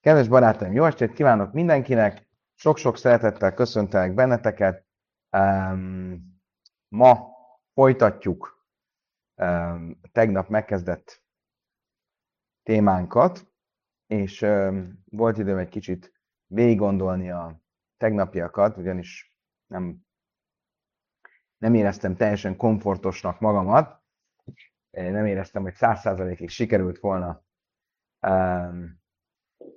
Kedves barátaim, jó estét kívánok mindenkinek! Sok-sok szeretettel köszöntelek benneteket. Ma folytatjuk tegnap megkezdett témánkat, és volt időm egy kicsit végiggondolni a tegnapiakat, ugyanis nem éreztem teljesen komfortosnak magamat. Nem éreztem, hogy 100%-ig sikerült volna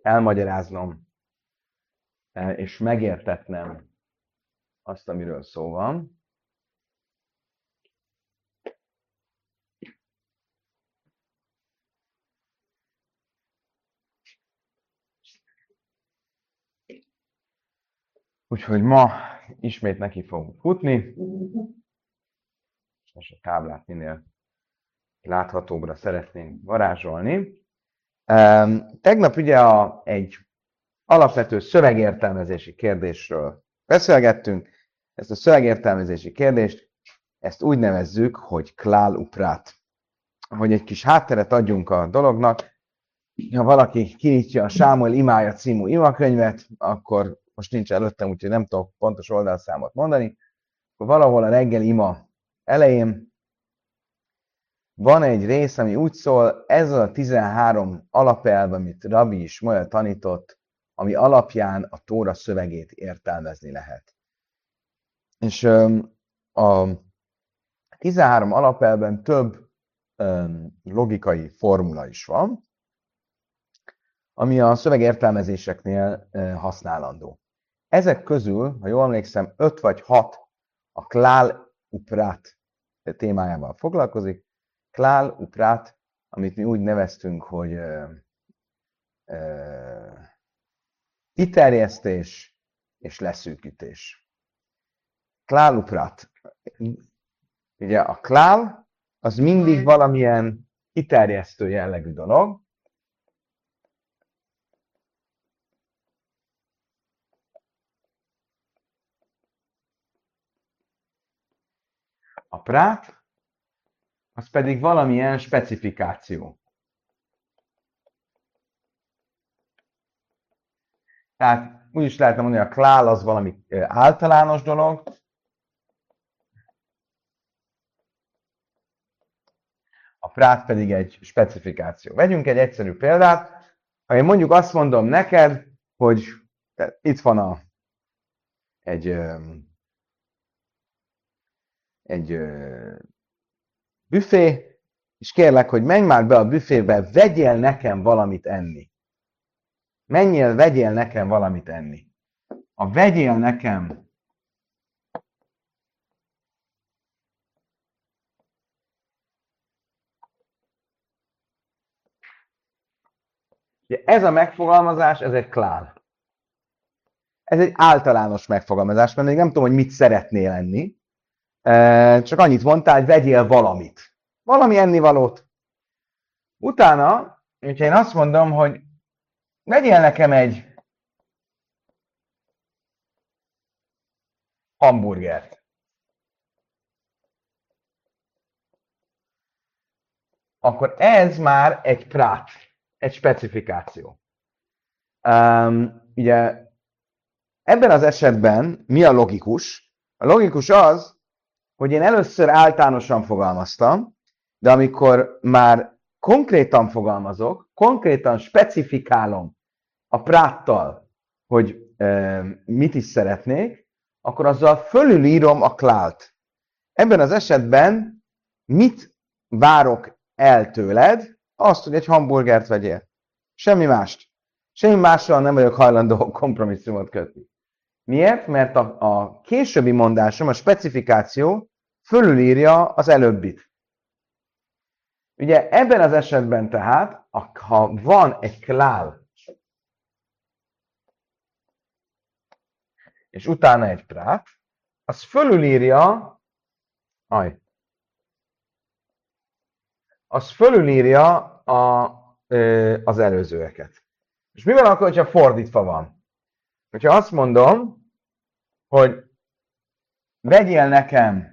elmagyaráznom és megértetnem azt, amiről szó van. Úgyhogy ma ismét neki fogunk futni, és a táblát minél láthatóbbra szeretnénk varázsolni. Tegnap ugye egy alapvető szövegértelmezési kérdésről beszélgettünk. Ezt a szövegértelmezési kérdést, ezt úgy nevezzük, hogy klál uprát. Hogy egy kis hátteret adjunk a dolognak, ha valaki kinyitja a Sámuel Imája című imakönyvet, akkor most nincs előttem, úgyhogy nem tudok pontos oldalszámot mondani, akkor valahol a reggel ima elején van egy rész, ami úgy szól, ez a 13 alapelv, amit Rabbi Shmuel tanított, ami alapján a Tóra szövegét értelmezni lehet. És a 13 alapelvben több logikai formula is van, ami a szövegértelmezéseknél használandó. Ezek közül, ha jól emlékszem, 5 vagy 6 a klál uprát témájával foglalkozik. Klál uprát, amit mi úgy neveztünk, hogy kiterjesztés és leszűkítés. Klál uprát. Ugye a klál az mindig valamilyen kiterjesztő jellegű dolog. A prát az pedig valamilyen specifikáció. Tehát úgy is lehetne mondani, hogy a klál az valami általános dolog, a prát pedig egy specifikáció. Vegyünk egy egyszerű példát. Ha én mondjuk azt mondom neked, hogy itt van egy büfé, és kérlek, hogy menj már be a büfébe, vegyél nekem valamit enni. Menjél, vegyél nekem valamit enni. A vegyél nekem ez a megfogalmazás, ez egy klál. Ez egy általános megfogalmazás, mert még nem tudom, hogy mit szeretnél enni. Csak annyit mondtál, hogy vegyél valamit. Valami ennivalót. Utána, hogyha én azt mondom, hogy vegyél nekem egy hamburgert. Akkor ez már egy prát, egy specifikáció. Ugye ebben az esetben mi a logikus? A logikus az, hogy én először általánosan fogalmaztam, de amikor már konkrétan fogalmazok, konkrétan specifikálom a práttal, hogy mit is szeretnék, akkor azzal fölülírom a klált. Ebben az esetben mit várok el tőled? Azt, hogy egy hamburgert vegyél. Semmi mást. Semmi mással nem vagyok hajlandó kompromisszumot kötni. Miért? Mert a későbbi mondásom, a specifikáció fölülírja az előbbit. Ugye ebben az esetben tehát, ha van egy klál, és utána egy prát, az fölülírja az előzőeket. És mi van akkor, hogyha fordítva van? Hogyha azt mondom, hogy vegyél nekem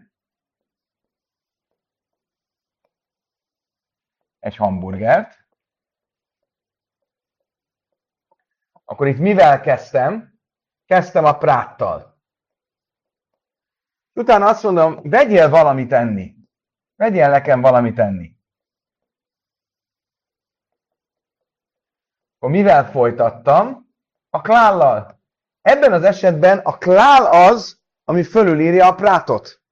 egy hamburgert, Akkor itt mivel kezdtem? Kezdtem a práttal. Utána azt mondom, vegyél valamit enni. Vegyél nekem valamit enni. Akkor mivel folytattam? A klállal. Ebben az esetben a klál az, ami fölülírja a prátot.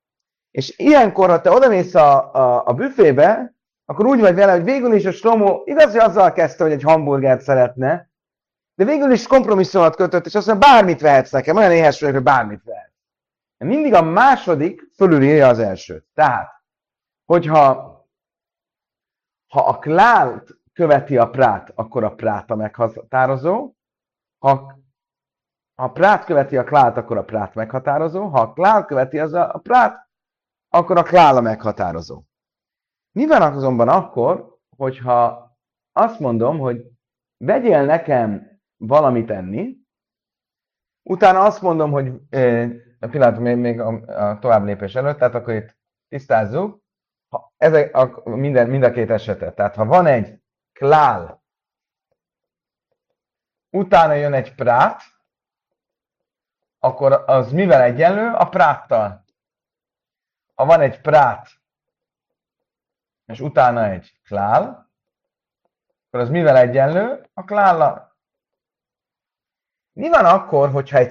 És ilyenkor, ha te odamész a büfébe, akkor úgy vagy vele, hogy végül is a Slomó igaz, hogy azzal kezdte, hogy egy hamburgert szeretne, de végül is kompromisszumot kötött, és azt mondja, bármit vehetsz nekem, olyan éhes vagyok, hogy bármit vehetsz. Mindig a második fölülírja az elsőt. Tehát, hogyha a klált követi a prát, akkor a prát a meghatározó, ha a prát követi a klált, akkor a prát meghatározó, ha a klált követi a prát, akkor a klál a meghatározó. Mi van azonban akkor, hogyha azt mondom, hogy vegyél nekem valamit enni, utána azt mondom, hogy a pillanat még a tovább lépés előtt, tehát akkor itt tisztázzuk, mind a két esetet. Tehát ha van egy klál, utána jön egy prát, akkor az mivel egyenlő? A práttal. Ha van egy prát, és utána egy klál, akkor az mivel egyenlő? A klállal. Mi van akkor, hogyha egy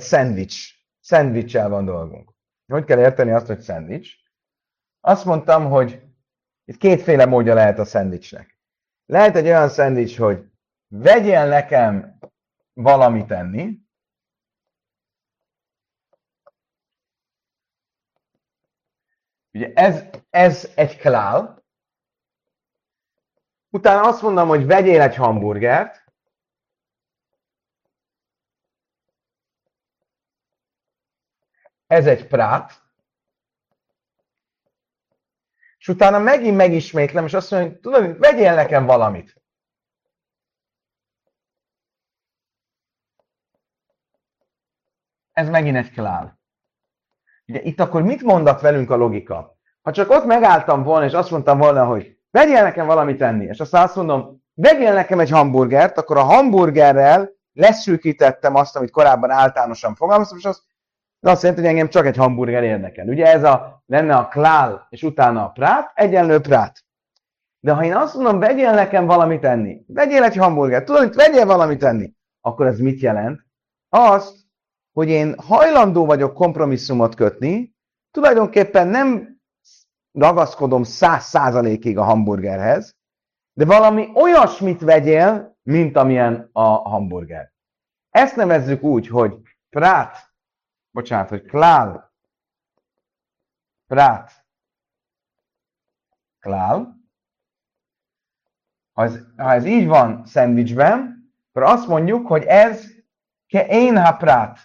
szendvicssel van dolgunk? Hogy kell érteni azt, hogy szendvics? Azt mondtam, hogy itt kétféle módja lehet a szendvicsnek. Lehet egy olyan szendvics, hogy vegyél nekem valamit enni, ugye ez egy klál, utána azt mondom, hogy vegyél egy hamburgert, ez egy prát, és utána megint megismétlem, és azt mondom, hogy tudod, vegyél nekem valamit. Ez megint egy klál. Ugye itt akkor mit mondott velünk a logika? Ha csak ott megálltam volna, és azt mondtam volna, hogy vegyél nekem valamit enni, és aztán azt mondom, vegyél nekem egy hamburgert, akkor a hamburgerrel leszűkítettem azt, amit korábban általánosan fogalmaztam, és azt jelenti, hogy engem csak egy hamburger érdekel. Ugye ez lenne a klál, és utána a prát, egyenlő prát. De ha én azt mondom, vegyél nekem valamit enni, vegyél egy hamburgert, tudod, hogy vegyél valamit enni, akkor ez mit jelent? Azt, hogy én hajlandó vagyok kompromisszumot kötni, tulajdonképpen nem ragaszkodom 100%-ig a hamburgerhez, de valami olyasmit vegyél, mint amilyen a hamburger. Ezt nevezzük úgy, hogy klál, prát, klál. Ha ez így van szendvicsben, akkor azt mondjuk, hogy ez keén ha prát.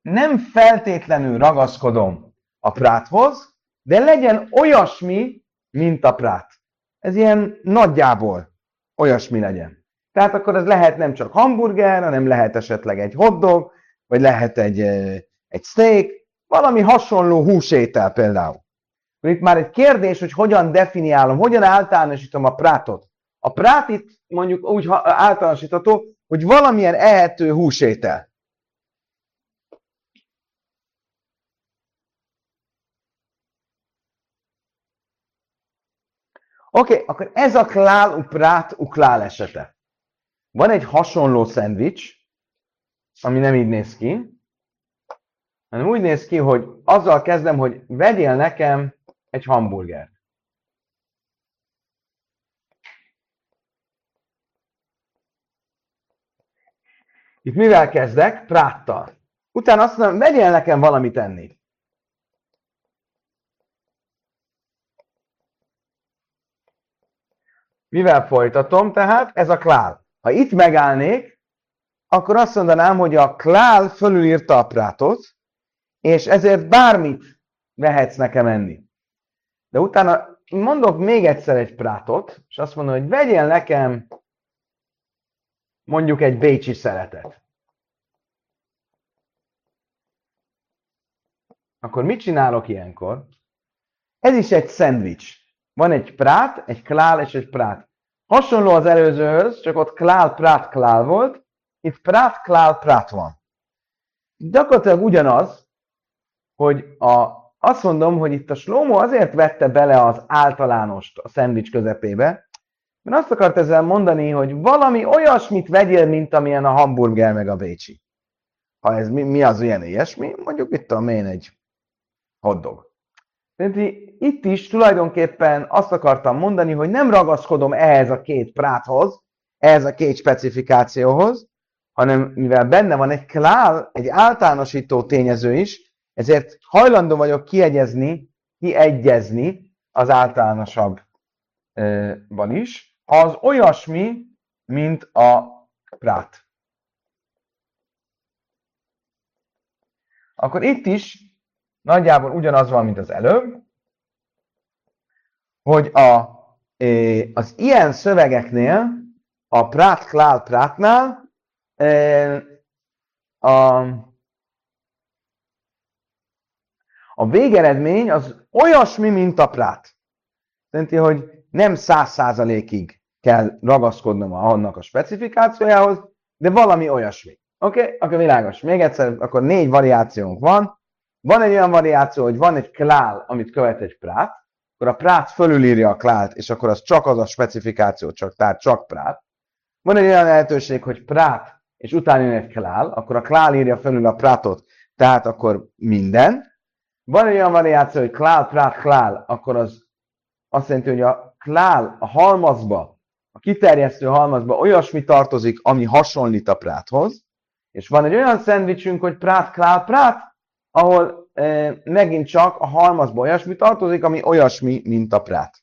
Nem feltétlenül ragaszkodom a práthoz, de legyen olyasmi, mint a prát. Ez ilyen nagyjából olyasmi legyen. Tehát akkor ez lehet nem csak hamburger, hanem lehet esetleg egy hotdog, vagy lehet egy steak, valami hasonló húsétel például. Itt már egy kérdés, hogy hogyan definiálom, hogyan általánosítom a prátot. A prát itt mondjuk úgy általánosítható, hogy valamilyen ehető húsétel. Oké, akkor ez a klál-uprát-uklál esete. Van egy hasonló szendvics, ami nem így néz ki, hanem úgy néz ki, hogy azzal kezdem, hogy vegyél nekem egy hamburgert. Itt mivel kezdek? Práttal. Utána azt mondom, vegyél nekem valamit enni. Mivel folytatom, tehát ez a klál. Ha itt megállnék, akkor azt mondanám, hogy a klál fölülírta a prátot, és ezért bármit vehetsz nekem enni. De utána mondok még egyszer egy prátot, és azt mondom, hogy vegyél nekem mondjuk egy bécsi szeletet. Akkor mit csinálok ilyenkor? Ez is egy szendvics. Van egy prát, egy klál és egy prát. Hasonló az előzőhöz, csak ott klál-prát-klál volt, itt prát-klál-prát van. Gyakorlatilag ugyanaz, hogy azt mondom, hogy itt a Slómo azért vette bele az általánost a szendvics közepébe, mert azt akart ezzel mondani, hogy valami olyasmit vegyél, mint amilyen a hamburger meg a bécsi. Ha ez mi az ilyen ilyesmi, mondjuk itt a mén egy hotdog. Itt is tulajdonképpen azt akartam mondani, hogy nem ragaszkodom ehhez a két práthoz, ehhez a két specifikációhoz, hanem mivel benne van egy klál, egy általánosító tényező is, ezért hajlandó vagyok kiegyezni az általánosabban is, ha az olyasmi, mint a prát. Akkor itt is nagyjából ugyanaz van, mint az előbb, hogy az ilyen szövegeknél, a prát-klál-prátnál a végeredmény az olyasmi, mint a prát. Jelenti, hogy nem 100%-ig kell ragaszkodnom annak a specifikációjához, de valami olyasmi. Oké? Akkor világos. Még egyszer, akkor 4 variációnk van. Van egy olyan variáció, hogy van egy klál, amit követ egy prát, akkor a prát fölülírja a klált, és akkor az csak az a specifikáció, tehát csak prát. Van egy olyan lehetőség, hogy prát, és utána jön egy klál, akkor a klál írja fölül a prátot, tehát akkor minden. Van egy olyan variáció, hogy klál, prát, klál, akkor az azt jelenti, hogy a klál a halmazba, a kiterjesztő halmazba olyasmi tartozik, ami hasonlít a práthoz, és van egy olyan szendvicsünk, hogy prát, klál, prát, ahol megint csak a halmazba olyasmi tartozik, ami olyasmi, mint a prát.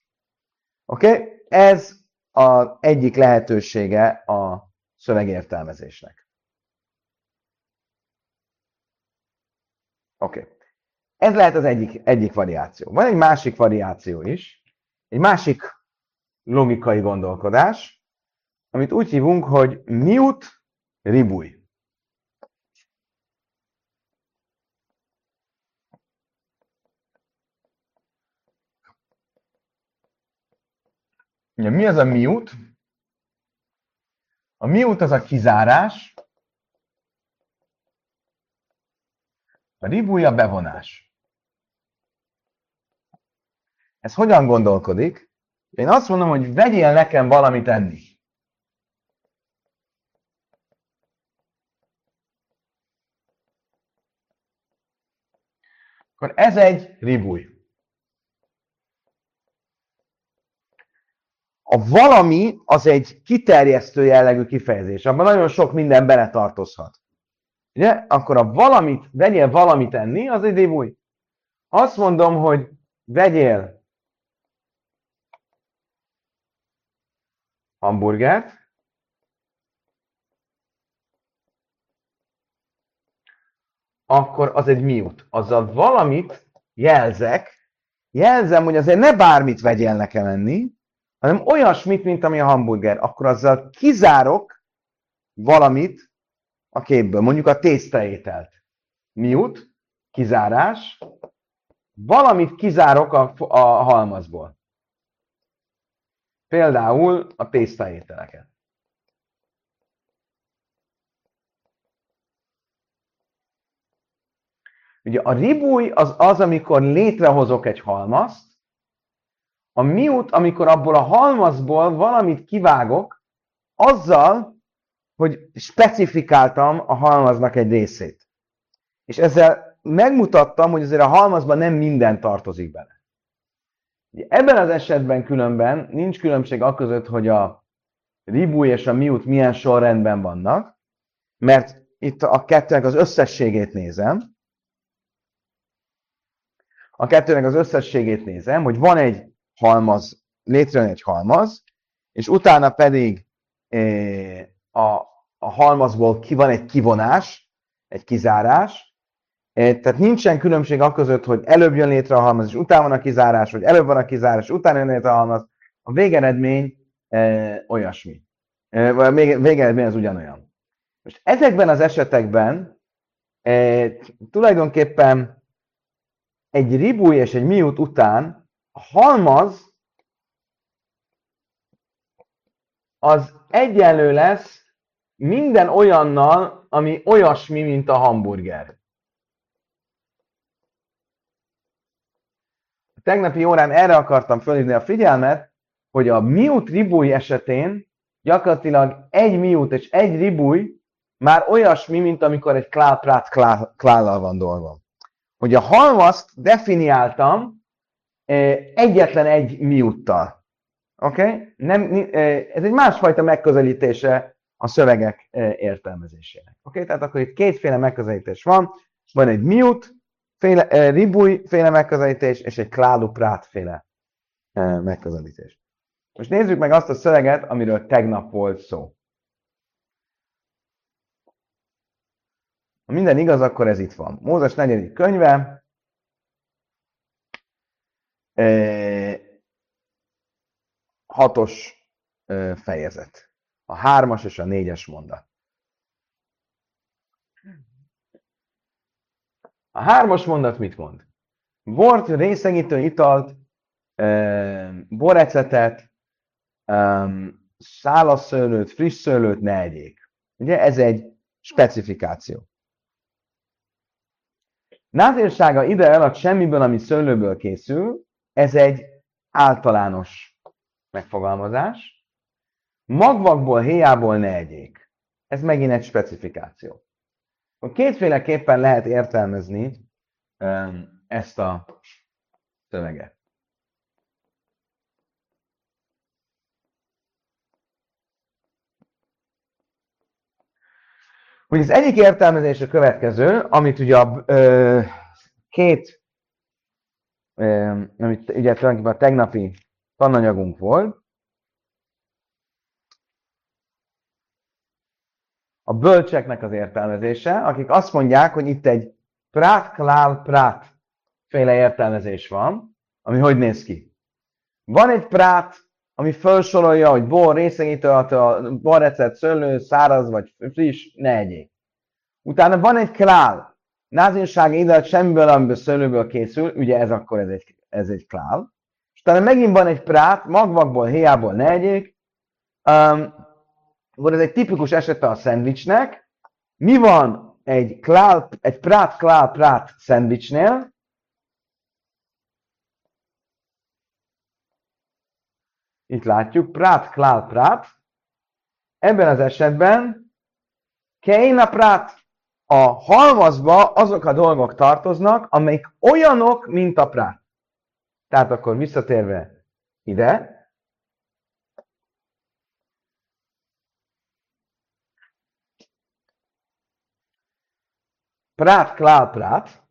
Oké? Ez az egyik lehetősége a szövegértelmezésnek. Oké. Ez lehet az egyik variáció. Van egy másik variáció is, egy másik logikai gondolkodás, amit úgy hívunk, hogy miut ribuj. Ja, mi az a miut? A miut az a kizárás, a ribuj a bevonás. Ez hogyan gondolkodik? Én azt mondom, hogy vegyél nekem valamit enni. Akkor ez egy ribuj. A valami az egy kiterjesztő jellegű kifejezés. Abban nagyon sok minden beletartozhat. Ugye? Akkor a valamit, vegyél valamit enni, az egy ribuj. Azt mondom, hogy vegyél hamburgert, akkor az egy miut. Azzal valamit jelzem, hogy azért ne bármit vegyél nekem enni, hanem olyasmit, mint ami a hamburger. Akkor azzal kizárok valamit a képből, mondjuk a tésztaételt. Miut, kizárás, valamit kizárok a halmazból. Például a tésztaételeket. Ugye a ribuj az, amikor létrehozok egy halmazt, a miut, amikor abból a halmazból valamit kivágok, azzal, hogy specifikáltam a halmaznak egy részét. És ezzel megmutattam, hogy azért a halmazban nem minden tartozik bele. Ebben az esetben különben nincs különbség aközött, hogy a ribuj és a miut milyen sorrendben vannak, mert itt a kettőnek az összességét nézem. Hogy van egy halmaz, létrejön egy halmaz, és utána pedig a halmazból van egy kivonás, egy kizárás, tehát nincsen különbség aközött, hogy előbb jön létre a halmaz, és utána van a kizárás, vagy előbb van a kizárás, utána jön létre a halmaz, a végeredmény olyasmi. A végeredmény az ugyanolyan. Most ezekben az esetekben tulajdonképpen egy ribuj és egy miut után a halmaz az egyenlő lesz minden olyannal, ami olyasmi, mint a hamburger. A tegnapi órán erre akartam felhívni a figyelmet, hogy a miut ribúj esetén gyakorlatilag egy miut és egy ribúj már olyasmi, mint amikor egy klálprát klállal van dolgom. Hogy a halmazt definiáltam egyetlen egy miuttal. Oké? Okay? Ez egy másfajta megközelítése a szövegek értelmezésének. Oké? Okay? Tehát akkor itt kétféle megközelítés van. Van egy miut, ribúj féle megközelítés, és egy kláluprát féle megközelítés. Most nézzük meg azt a szöveget, amiről tegnap volt szó. Ha minden igaz, akkor ez itt van. Mózes negyedik könyve. Hatos fejezet. A 3-as és a 4-es mondat. A 3-as mondat mit mond? Bort, részegítő italt, borecetet, szálas szőlőt, friss szőlőt ne egyék. Ugye ez egy specifikáció. Názérsága ide alatt semmiből, ami szőlőből készül, ez egy általános megfogalmazás. Magvakból, héjából ne egyék. Ez megint egy specifikáció. Kétféleképpen lehet értelmezni ezt a szöveget. Ugye az egyik értelmezés a következő, amit ugye a amit ugye tulajdonképpen a tegnapi tananyagunk volt, a bölcseknek az értelmezése, akik azt mondják, hogy itt egy prát-klál-prát féle értelmezés van, ami hogy néz ki? Van egy prát, ami felsorolja, hogy bor, részegítő, borrecet, szőlő, száraz vagy friss, ne egyék. Utána van egy klál. Názírság ide, semmiből, amiből szőlőből készül, ugye ez akkor ez egy klál. És utána megint van egy prát, magvakból, héjából ne egyék. Ez egy tipikus esete a szendvicsnek. Mi van egy klál, egy prát-klál-prát szendvicsnél? Itt látjuk, prát, klál, prát. Ebben az esetben kein a prát. A halmazba azok a dolgok tartoznak, amelyik olyanok, mint a prát. Tehát akkor visszatérve ide. Prát, klál, prát.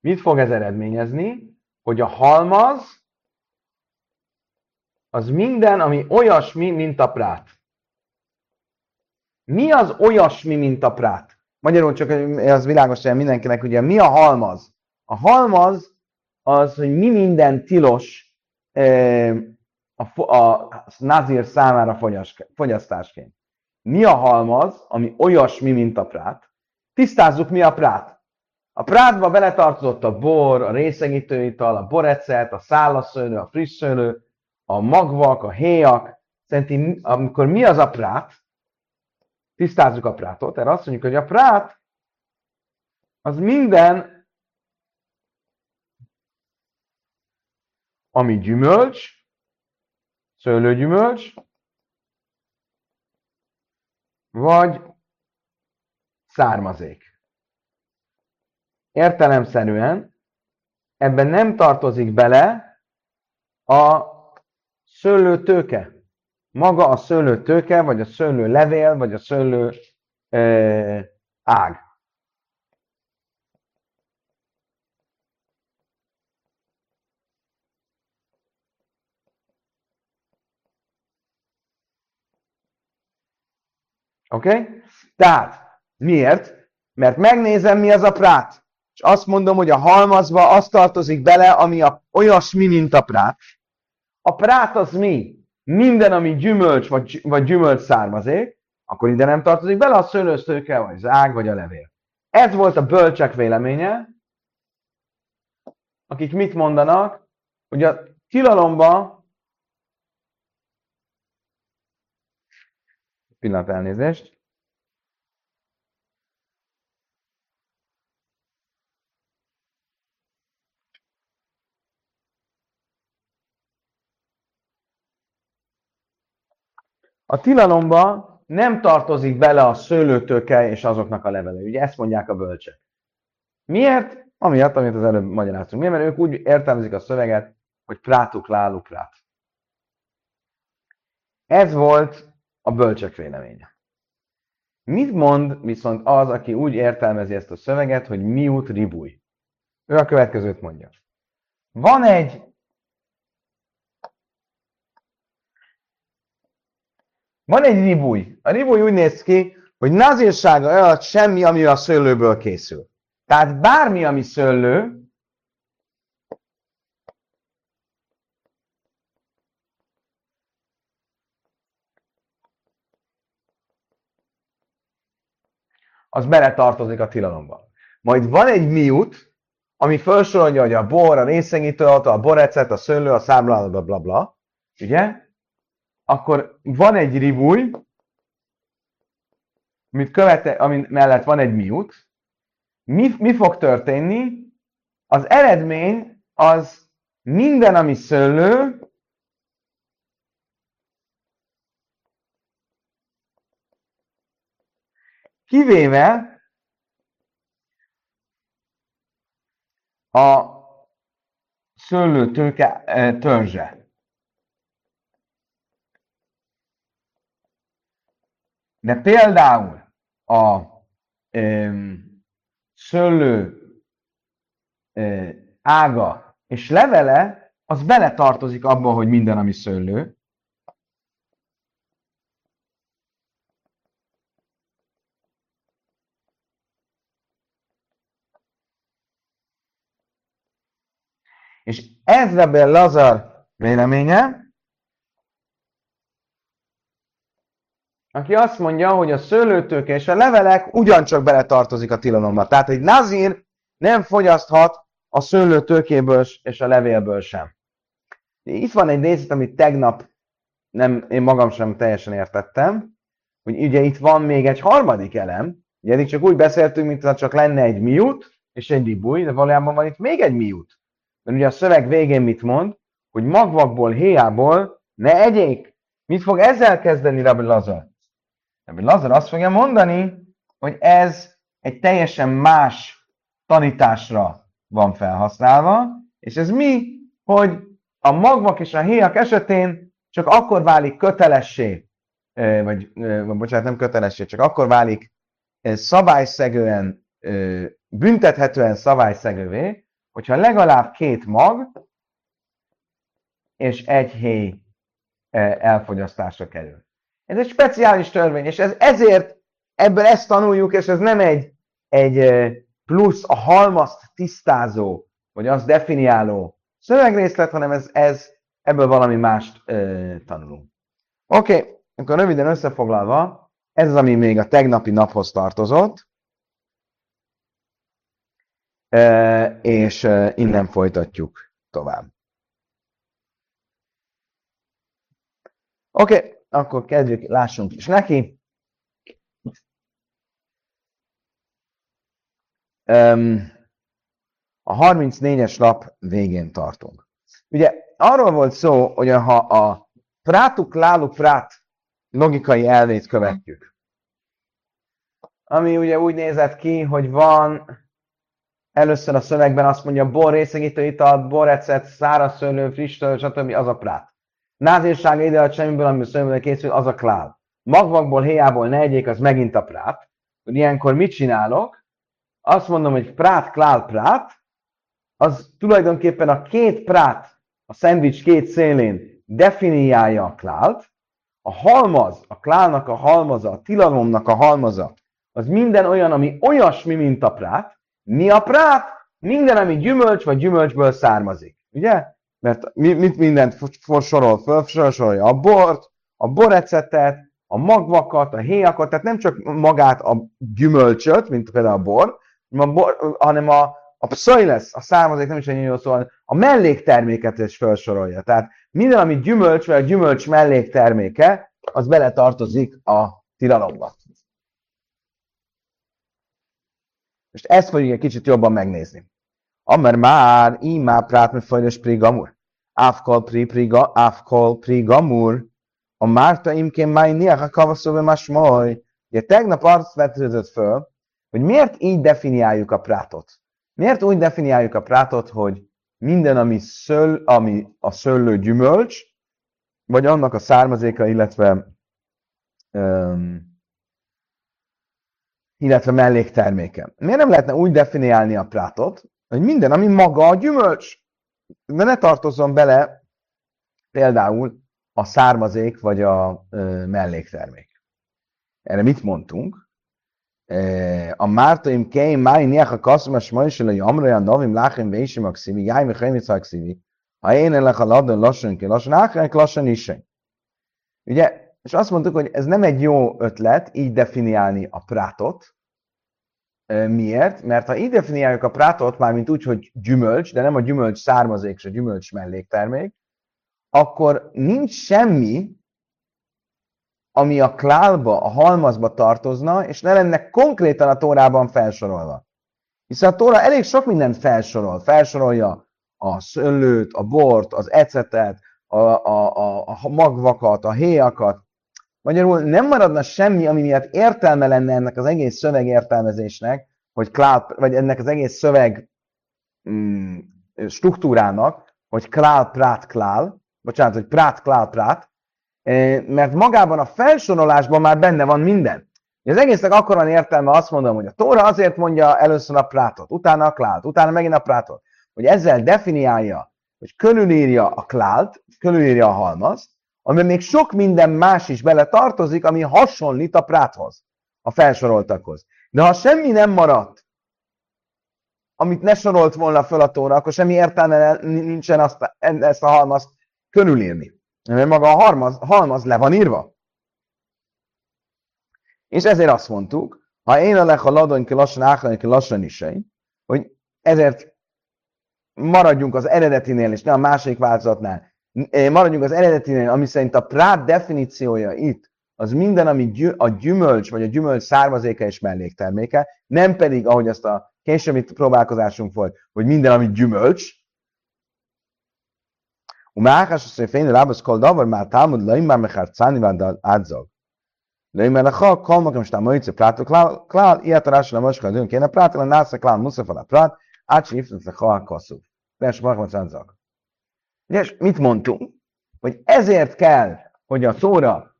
Mit fog ez eredményezni? Hogy a halmaz az minden, ami olyasmi, mint a prát. Mi az olyasmi, mint a prát? Magyarul csak az világos mindenkinek, ugye mi a halmaz? A halmaz az, hogy mi minden tilos a nazír számára fogyasztásként. Mi a halmaz, ami olyasmi, mint a prát? Tisztázzuk, mi a prát. A prátba beletartozott a bor, a részegítőital, a borecet, a szálaszőlő, a friss szőlő, a magvak, a héjak. Szerintem, amikor mi az a prát, tisztázzuk a prátot, erre azt mondjuk, hogy a prát az minden, ami gyümölcs, szőlőgyümölcs, vagy származék. Értelemszerűen ebben nem tartozik bele a szőlőtőke. Maga a szőlőtőke, vagy a szőlőlevél, vagy a szőlő ág. Oké? Tehát miért? Mert megnézem, mi az a prát. És azt mondom, hogy a halmazba az tartozik bele, ami olyasmi, mint a prát. A prát az mi? Minden, ami gyümölcs, vagy gyümölcs származék, akkor ide nem tartozik bele a szőlőszőke, vagy az ág, vagy a levél. Ez volt a bölcsek véleménye, akik mit mondanak, hogy a tilalomba, pillanat elnézést, a tilalomba nem tartozik bele a szőlőtőke és azoknak a levele. Ugye ezt mondják a bölcsek. Miért? Amiatt, amit az előbb magyaráztunk. Miért? Mert ők úgy értelmezik a szöveget, hogy prátuk láluk rát. Ez volt a bölcsek véleménye. Mit mond viszont az, aki úgy értelmezi ezt a szöveget, hogy miut ribúj? Ő a következőt mondja. Van egy ribúj. A ribúj úgy néz ki, hogy nazírsága alatt semmi, ami a szőlőből készül. Tehát bármi, ami szőlő, az beletartozik a tilalomba. Majd van egy miút, ami felsorolja, hogy a bor, a részegítőalta, a borecet, a szőlő, a számla, blablabla. Ugye? Akkor van egy ribúj, ami mellett van egy miút. Mi fog történni? Az eredmény az minden, ami szőlő, kivéve a szőlőtőke törzse. De például a szőlő ága és levele, az beletartozik abban, hogy minden, ami szőlő. És ez Rabbi Elazar véleménye, aki azt mondja, hogy a szőlőtőke és a levelek ugyancsak beletartozik a tilalomba. Tehát egy nazír nem fogyaszthat a szőlőtőkéből és a levélből sem. Itt van egy részlet, amit tegnap én magam sem teljesen értettem, hogy ugye itt van még egy harmadik elem, ugye eddig csak úgy beszéltünk, mintha csak lenne egy miút és egy ribúj, de valójában van itt még egy miút. Mert ugye a szöveg végén mit mond, hogy magvakból, héjából ne egyék. Mit fog ezzel kezdeni Rabbi Elazar? Rabbi Elazar azt fogja mondani, hogy ez egy teljesen más tanításra van felhasználva, és ez mi, hogy a magvak és a héjak esetén csak akkor válik kötelessé, vagy bocsánat, nem kötelessé, csak akkor válik szabályszegően, büntethetően szabályszegővé, hogyha legalább két mag és egy héj elfogyasztásra kerül. Ez egy speciális törvény, és ezért ebből ezt tanuljuk, és ez nem egy plusz a halmazt tisztázó, vagy azt definiáló szövegrészlet, hanem ebből valami mást tanulunk. Oké, akkor röviden összefoglalva, ez az, ami még a tegnapi naphoz tartozott, és innen folytatjuk tovább. Oké, akkor kezdjük, lássunk is neki. A 34-es lap végén tartunk. Ugye arról volt szó, hogy ha a prátuk láluk prát logikai elvét követjük, ami ugye úgy nézett ki, hogy van először a szövegben azt mondja, bor, részegítő ital, borecet, szárazszőlő, frissítő, stb. Az a prát. Názírsága ide a semmiből, amiből szőlőből készül, az a klál. Magvakból, héjából ne egyék, az megint a prát. Ilyenkor mit csinálok? Azt mondom, hogy prát, klál, prát. Az tulajdonképpen a két prát, a szendvics két szélén definiálja a klált. A halmaz, a klálnak a halmaza, a tilalomnak a halmaza, az minden olyan, ami olyasmi, mint a prát. Mi a prát? Minden, ami gyümölcs vagy gyümölcsből származik. Ugye? Mert mit mindent sorol föl, sorolja a bort, a borecetet, a magvakat, a héjakat, tehát nem csak magát a gyümölcsöt, mint például a bor, hanem a szöjlesz, a származék nem is egy jó szó, hanem a mellékterméket is felsorolja. Tehát minden, ami gyümölcs, vagy a gyümölcs mellékterméke, az beletartozik a tilalomba. Most ezt fogjuk egy kicsit jobban megnézni. Ammer már, imá prátme fajlös prigamur. Áfkol pri priga, áfkol prigamur. A márta imkén máj niáha kavaszóbe másmoj. Ugye tegnap azt vetődött föl, hogy miért így definiáljuk a prátot. Miért úgy definiáljuk a prátot, hogy minden, ami a szőlő gyümölcs, vagy annak a származéka, illetve mellékterméke. Miért nem lehetne úgy definiálni a prátot, hogy minden, ami maga a gyümölcs, de ne tartozzon bele például a származék vagy a melléktermék. Erre mit mondtunk? A mártaim keim máj niach a kaszmas majsülei amraján novim láchim vési maxivi jáj mechajmi szaxivi ha én elek a ladon lassanké lassan ákrenk lassan iseng. Ugye, és azt mondtuk, hogy ez nem egy jó ötlet így definiálni a prátot. Miért? Mert ha így definiáljuk a prátot, mármint úgy, hogy gyümölcs, de nem a gyümölcs származék és a gyümölcs melléktermék, akkor nincs semmi, ami a klálba, a halmazba tartozna, és ne lenne konkrétan a Tórában felsorolva. Hiszen a Tóra elég sok mindent felsorol. Felsorolja a szőlőt, a bort, az ecetet, a magvakat, a héjakat. Magyarul nem maradna semmi, ami miatt értelme lenne ennek az egész szövegértelmezésnek, hogy klál, vagy ennek az egész szöveg struktúrának, hogy prát, klál, mert magában a felsorolásban már benne van minden. Az egésznek akkor van értelme, azt mondom, hogy a Tóra azért mondja először a prátot, utána a klált, utána megint a prátot, hogy ezzel definiálja, hogy körülírja a klált, körülírja a halmazt, amiben még sok minden más is bele tartozik, ami hasonlít a práthoz, a felsoroltakhoz. De ha semmi nem maradt, amit ne sorolt volna föl a Tóra, akkor semmi értelme nincsen ezt a halmazt körülírni. Mert maga a halmaz le van írva. És ezért azt mondtuk, ha én alek a ladonki lassan, áklanki lassan is, hogy ezért maradjunk az eredetinél, és ne a másik változatnál. Maradjunk az eredetinél, ami szerint a prát definíciója itt, az minden, ami a gyümölcs, vagy a gyümölcs származéka és mellékterméke, nem pedig, ahogy azt a későbbi próbálkozásunk volt, hogy minden, ami gyümölcs. Umákás a széfény, rábasz koldavar, már Talmud, laimár mechár cánivándal átzog. Laimár lechal, kalmakam stámajce, prátok, klál, ilyátarásra moskal dönkéne, prátok, nászak, klál, muszafala, prát, átsíftett a kaszú. És mit mondtunk? Hogy ezért kell, hogy a Tóra,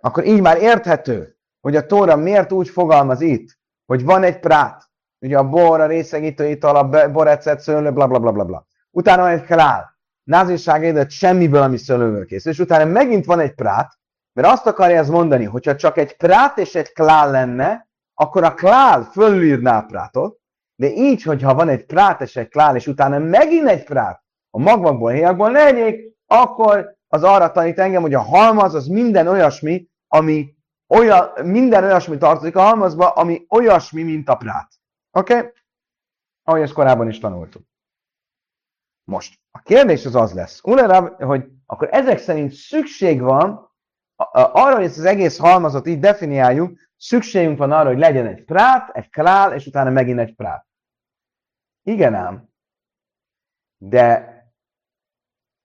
akkor így már érthető, hogy a Tóra miért úgy fogalmaz itt, hogy van egy prát, ugye a bor, a részegítő ital, a borecet, szőlő, blablabla. Utána van egy král, názisságédet semmiből, ami szőlőből készül, és utána megint van egy prát, mert azt akarja ez mondani, hogyha csak egy prát és egy klál lenne, akkor a klál fölülírná a prátot, de így, hogyha van egy prát és egy klál, és utána megint egy prát, a magvakból, héjakból legyék, akkor az arra tanít engem, hogy a halmaz az minden olyasmi, ami olyan, minden olyasmi tartozik a halmazba, ami olyasmi, mint a prát. Oké? Ahogy ezt korábban is tanultuk. Most, a kérdés az lesz, hogy akkor ezek szerint szükség van, arra, hogy ezt az egész halmazot így definiáljuk, szükségünk van arra, hogy legyen egy prát, egy klál, és utána megint egy prát. Igen ám, de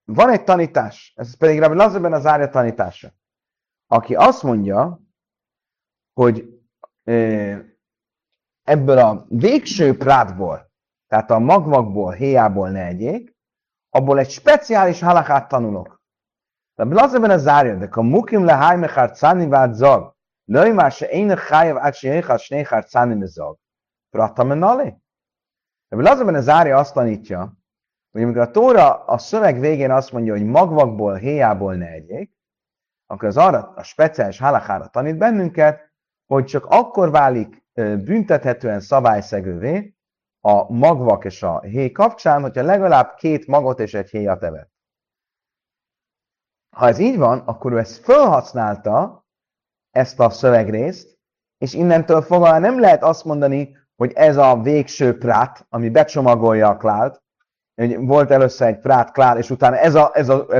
van egy tanítás, ez pedig Rabbi Elazar ben Azaria tanítása, aki azt mondja, hogy ebből a végső prátból, tehát a magvakból, héjából ne egyék, abból egy speciális halakát tanulok. Rabbi Elazar ben Azaria, de kamukim leháj mechár cáni vádzag, Lőjmár se ének hájav átsihelyhát snéhát szánimezag. Prattamenali? Ebből azonban az Ária azt tanítja, hogy amikor a Tóra a szöveg végén azt mondja, hogy magvakból, héjából ne egyék, akkor az arra a speciális halakára tanít bennünket, hogy csak akkor válik büntethetően szabályszegővé a magvak és a héj kapcsán, hogyha legalább két magot és egy héjat evett. Ha ez így van, akkor ő ezt felhasználta, ezt a szövegrészt, és innentől fogva nem lehet azt mondani, hogy ez a végső prát, ami becsomagolja a klált, volt először egy prát klál, és utána ez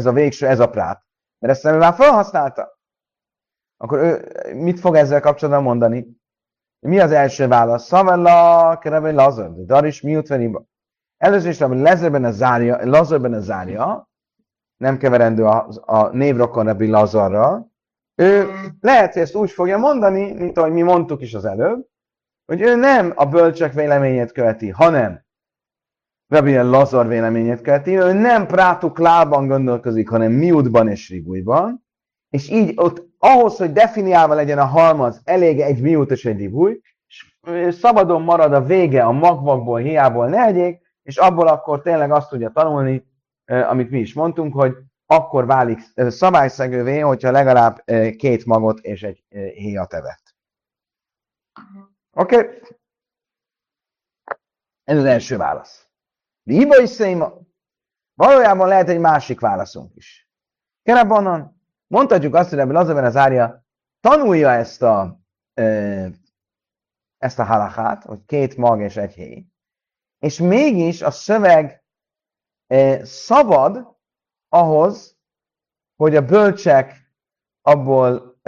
a végső, ez a prát, mert ezt nem már felhasználta. Akkor ő mit fog ezzel kapcsolatban mondani? Mi az első válasz? Szavella, Rabbi Elazar, de Daris, miután először is Rabbi Elazar ben Azaria, nem keverendő a névrokon Rabbi Elazarral, ő lehet, hogy ezt úgy fogja mondani, mint ahogy mi mondtuk is az előbb, hogy ő nem a bölcsek véleményét követi, hanem Rabbi Elazar véleményét követi, ő nem prátuklában gondolkozik, hanem miutban és ribújban, és így ott ahhoz, hogy definiálva legyen a halmaz, elég egy miut és egy ribúj, és szabadon marad a vége a magvakból, hiából ne egyék, és abból akkor tényleg azt tudja tanulni, amit mi is mondtunk, hogy akkor válik szabályszegővé, hogyha legalább két magot és egy héjat evett. Oké? Okay. Ez az első válasz. Hiba is széma. Valójában lehet egy másik válaszunk is. Kerebanon, mondhatjuk azt, hogy ebből az ember az Azaria tanulja ezt a halachát, hogy két mag és egy héj, és mégis a szöveg szabad ahhoz, hogy a bölcsek abból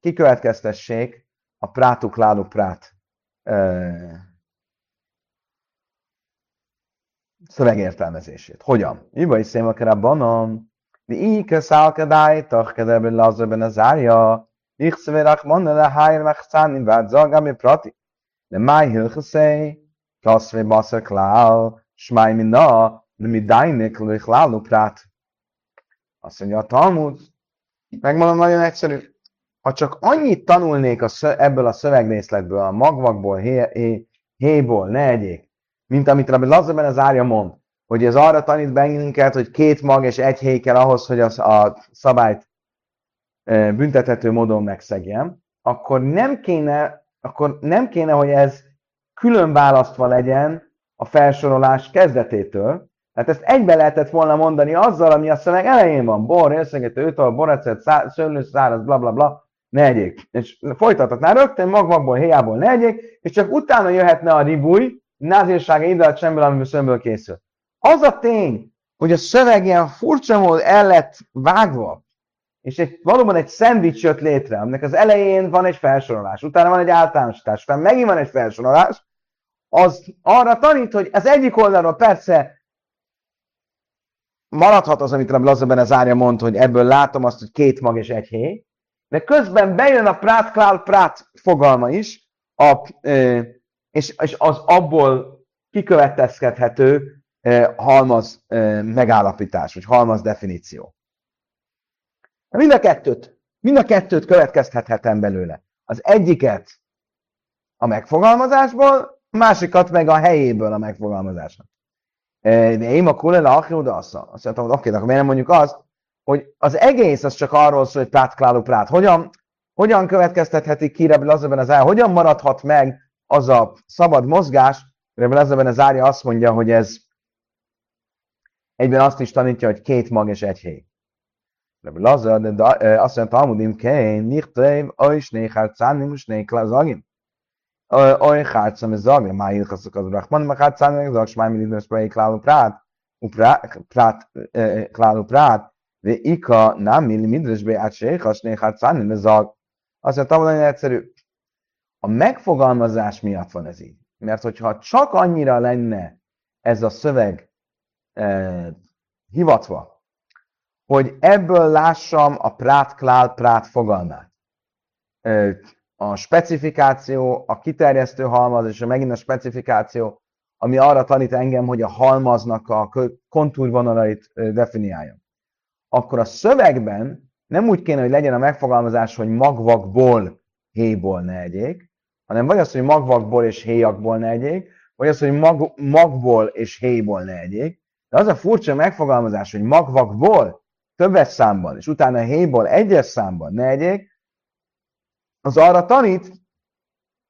kikövetkeztessék a prátuk-láluk-prát szövegértelmezését. Hogyan? Iba is szémakere banom, de íke szálkadáj, tachkedebe lazőben az árja, ichszverak mondele hájr megszánni vádzalgámi prati, de máj hőköszej, kaszve baszak lál, smáj minna, de mi dájnék lők láluk-prát. Azt mondja a Talmud, megmondom nagyon egyszerű. Ha csak annyit tanulnék ebből a szövegrészletből, a magvakból, héjból, ne egyék, mint amit Rabbi Elazar ben Azaria mond, hogy ez arra tanít bennünket, hogy két mag és egy héj kell ahhoz, hogy a szabályt büntethető módon megszegjem, akkor nem kéne, hogy ez külön választva legyen a felsorolás kezdetétől. Tehát ezt egybe lehetett volna mondani azzal, ami a szöveg elején van. Bor, érszegető, ötal, boracet, szőlő, száraz, blablabla, bla, bla, ne egyék. És folytathatná rögtön, magvakból, héjából ne egyék, és csak utána jöhetne a ribúj, názírsága idead semből, amiből szömből készül. Az a tény, hogy a szöveg ilyen furcsa módon el lett vágva, és valóban egy szendvics jött létre, aminek az elején van egy felsorolás, utána van egy általánosítás, utána megint van egy felsorolás, az arra tanít, hogy az egyik oldalról persze maradhat az, amit Rabbi Elazar ben Azaria mond, hogy ebből látom azt, hogy két mag és egy héj, de közben bejön a prát-klál-prát fogalma is, és az abból kikövetkezhető halmaz megállapítás, vagy halmaz definíció. Mind a kettőt következhethetem belőle. Az egyiket a megfogalmazásból, a másikat meg a helyéből a megfogalmazásnak. De én a kulele akróda assza. Azt mondtam, hogy oké, akkor miért nem mondjuk azt, hogy az egész az csak arról szól, hogy prát-kláló-prát. Hogyan következtethetik ki Rabbi Elazar ben Azaria? Hogyan maradhat meg az a szabad mozgás? Rabbi Elazar ben Azaria azt mondja, hogy ez egyben azt is tanítja, hogy két mag és egy héj. Rabbi Elazar ben Azaria azt mondja, Talmudim kein, nichtrév, oisné, hárcánim, usné, klázagim. Olyan hátszám ez zagja, már írkaszok az Brahman, meg hátszám ez zag, s már mindig nem sprej kláló prát, de ika nem milli mindresbé átsejkas, ne hátszám ez zag. Azt mondtam, hogy egyszerű. A megfogalmazás miatt van ez így. Mert hogyha csak annyira lenne ez a szöveg hivatva, hogy ebből lássam a prát-klál-prát fogalmát, a specifikáció, a kiterjesztő halmaz, és megint a specifikáció, ami arra tanít engem, hogy a halmaznak a kontúrvonalait definiáljam. Akkor a szövegben nem úgy kéne, hogy legyen a megfogalmazás, hogy magvakból, héjból ne egyék, hanem vagy az, hogy magvakból és héjakból ne egyék, vagy az, hogy magból és héjból ne egyék. De az a furcsa megfogalmazás, hogy magvakból többes számban, és utána héjból egyes számban ne egyék, az arra tanít,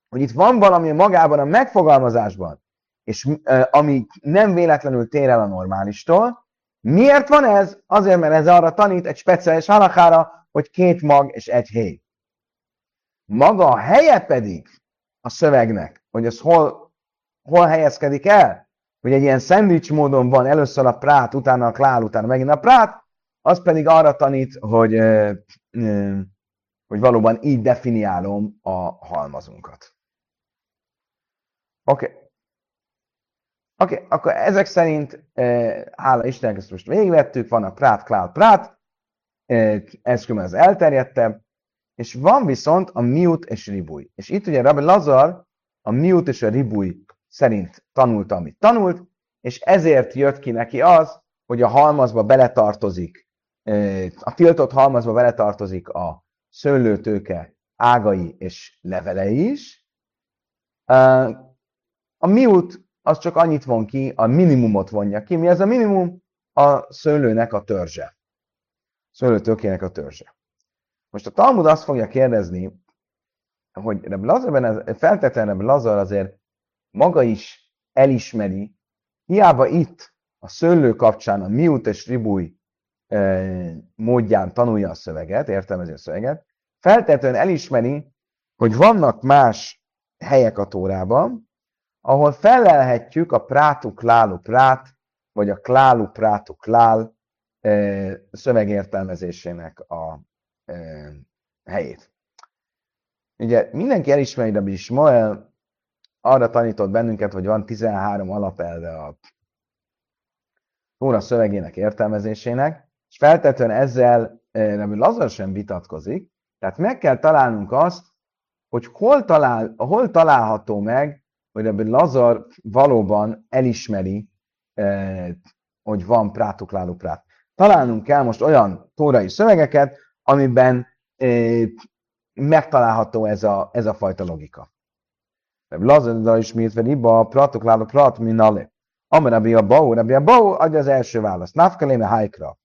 hogy itt van valami magában a megfogalmazásban, és ami nem véletlenül tér el a normálistól. Miért van ez? Azért, mert ez arra tanít egy speciális halakhára, hogy két mag és egy héj. Maga a helye pedig a szövegnek, hogy az hol helyezkedik el, hogy egy ilyen szendvics módon van, először a prát, utána a klál, utána megint a prát, az pedig arra tanít, hogy valóban így definiálom a halmazunkat. Oké, akkor ezek szerint, hála Istennek, ezt most végigvettük, van a prát, klál, prát, ez különben az elterjedtebb, és van viszont a miut és ribuj. És itt ugye Rabbi Elazar a miut és a ribuj szerint tanulta, amit tanult, és ezért jött ki neki az, hogy a halmazba beletartozik, a tiltott halmazba beletartozik a szőlőtőke ágai és levelei is. A miut az csak annyit von ki, a minimumot vonja ki. Mi ez a minimum? A szőlőnek a törzse. Szőlőtőkének a törzse. Most a Talmud azt fogja kérdezni, hogy feltétlenül Rabbi Elazar azért maga is elismeri, hiába itt a szőlő kapcsán a miut és ribuj módján tanulja a szöveget, értelmezi a szöveget, feltétlenül elismeri, hogy vannak más helyek a Tórában, ahol felelhetjük a prátu-klálu-prát, vagy a klálu-prátu-klál szövegértelmezésének a helyét. Ugye mindenki elismeri, Rabbi Shmuel arra tanított bennünket, hogy van 13 alapelve a Tóra szövegének értelmezésének, és feltétlenül ezzel Rabbi Elazar sem vitatkozik, tehát meg kell találnunk azt, hogy hol található meg, hogy Rabbi Elazar valóban elismeri, hogy van prátuklálóprát. Találnunk kell most olyan tórai szövegeket, amiben megtalálható ez a fajta logika. Rabbi Elazar is miért veliba a prátuklálóprát minale. Rabbi Abbahu adja az első választ. Nafkaleme haikra.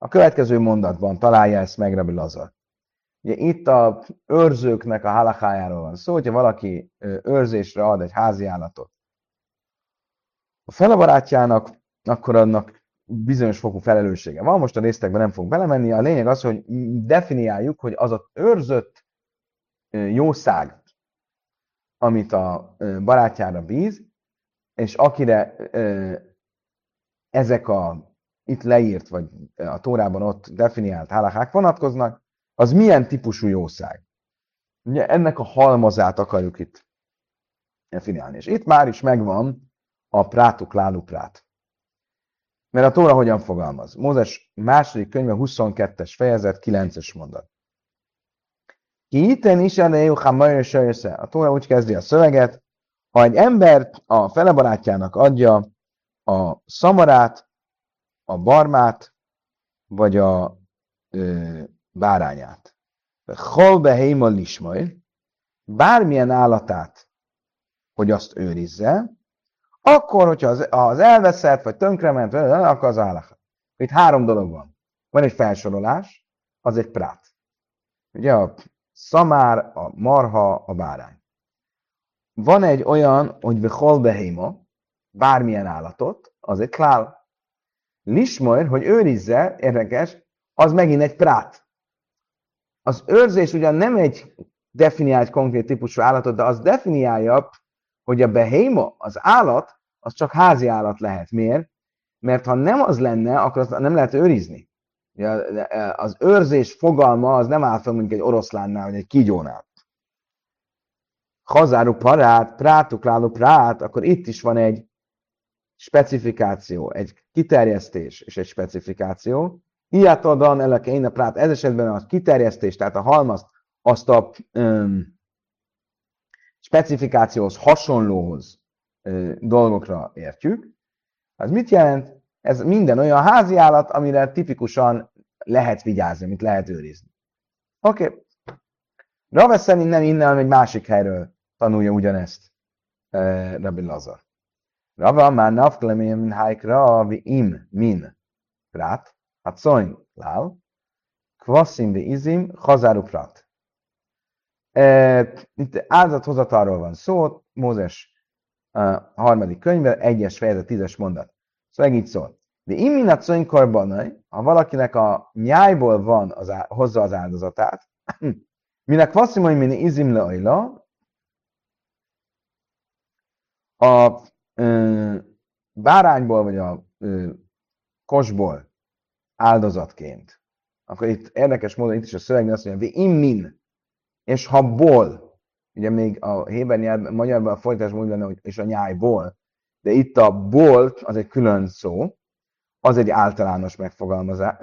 A következő mondatban találja ezt meg Rabbi Elazar. Ugye itt a őrzőknek a halakájáról van szó, hogyha valaki őrzésre ad egy házi állatot a fele barátjának, akkor annak bizonyos fokú felelőssége van. Most a részletekben nem fogunk belemenni. A lényeg az, hogy definiáljuk, hogy az az őrzött jószág, amit a barátjára bíz, és akire ezek a itt leírt, vagy a Tórában ott definiált halakák vonatkoznak, az milyen típusú jószág? Ugye ennek a halmazát akarjuk itt definiálni. És itt már is megvan a prátuk-láluprát. Mert a Tóra hogyan fogalmaz? Mózes második könyve 22-es fejezet, 9-es mondat. A Tóra úgy kezdi a szöveget, ha egy ember a felebarátjának adja a szamarát, a barmát, vagy a bárányát. Bármilyen állatát, hogy azt őrizze, akkor, hogyha az elveszett, vagy tönkrement, akkor az állak. Itt három dolog van. Van egy felsorolás, az egy prát. Ugye a szamár, a marha, a bárány. Van egy olyan, hogy vechol behéma, bármilyen állatot, az egy klál. Lismajr, hogy őrizze, érdekes, az megint egy prát. Az őrzés ugyan nem egy definiált konkrét típusú állatot, de az definiálja, hogy a behéma, az állat, az csak házi állat lehet. Miért? Mert ha nem az lenne, akkor azt nem lehet őrizni. Az őrzés fogalma az nem áll fel, mint egy oroszlánnál, vagy egy kígyónál. Hazáru parát, prátukláló prát, akkor itt is van egy specifikáció, egy kiterjesztés és egy specifikáció. Hiátadan elekein a prát, ez esetben a kiterjesztés, tehát a halmazt, azt a specifikációhoz, hasonlóhoz dolgokra értjük. Az mit jelent? Ez minden olyan házi állat, amire tipikusan lehet vigyázni, amit lehet őrizni. Oké. Rav szerint nem innen, hanem egy másik helyről tanulja ugyanezt Rabbi Elazar. Rava már nafklemén min haikra vi im min prát. Hacony lál, kvaszim vi izim, hazáru prát. Itt áldozathozatalról van szó, Mózes harmadik könyve, 1-es fejezet, 10-es mondat. Szóval így szól. De imin a cöny korbanai, ha valakinek a nyájból van hozza az áldozatát, minek vasszimai mini izim leajla, a bárányból, vagy a kosból áldozatként, akkor itt érdekes módon itt is a szövegnél azt mondja, hogy immin, és ha ból, ugye még a héber nyelvben, magyarban a folytatásban úgy lenne, hogy és a nyájból, de itt a bolt, az egy külön szó, az egy általános megfogalmazás.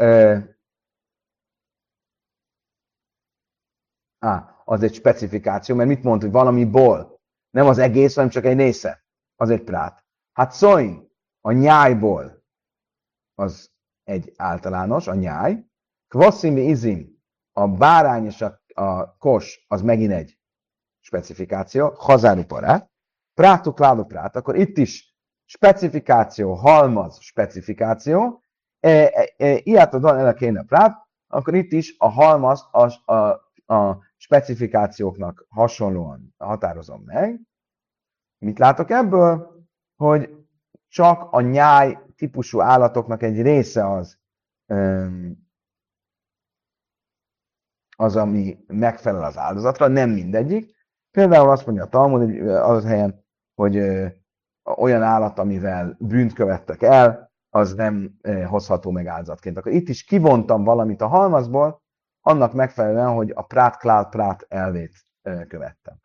Az egy specifikáció, mert mit mond, hogy valamiból, nem az egész, hanem csak egy része, az egy prát. Hát szóin, a nyájból, az egy általános, a nyáj. Kvasszimi izim, a bárány és a kos, az megint egy specifikáció, hazáruparát. Prátu kládu prát, akkor itt is specifikáció, halmaz, specifikáció. Iátodon el kéne prát, akkor itt is a halmaz a specifikációknak hasonlóan határozom meg. Mit látok ebből? Hogy csak a nyáj típusú állatoknak egy része az, ami megfelel az áldozatra, nem mindegyik. Például azt mondja a Talmud az helyen, hogy olyan állat, amivel bűnt követtek el, az nem hozható meg áldozatként. Akkor itt is kivontam valamit a halmazból, annak megfelelően, hogy a prát-klál-prát elvét követtem.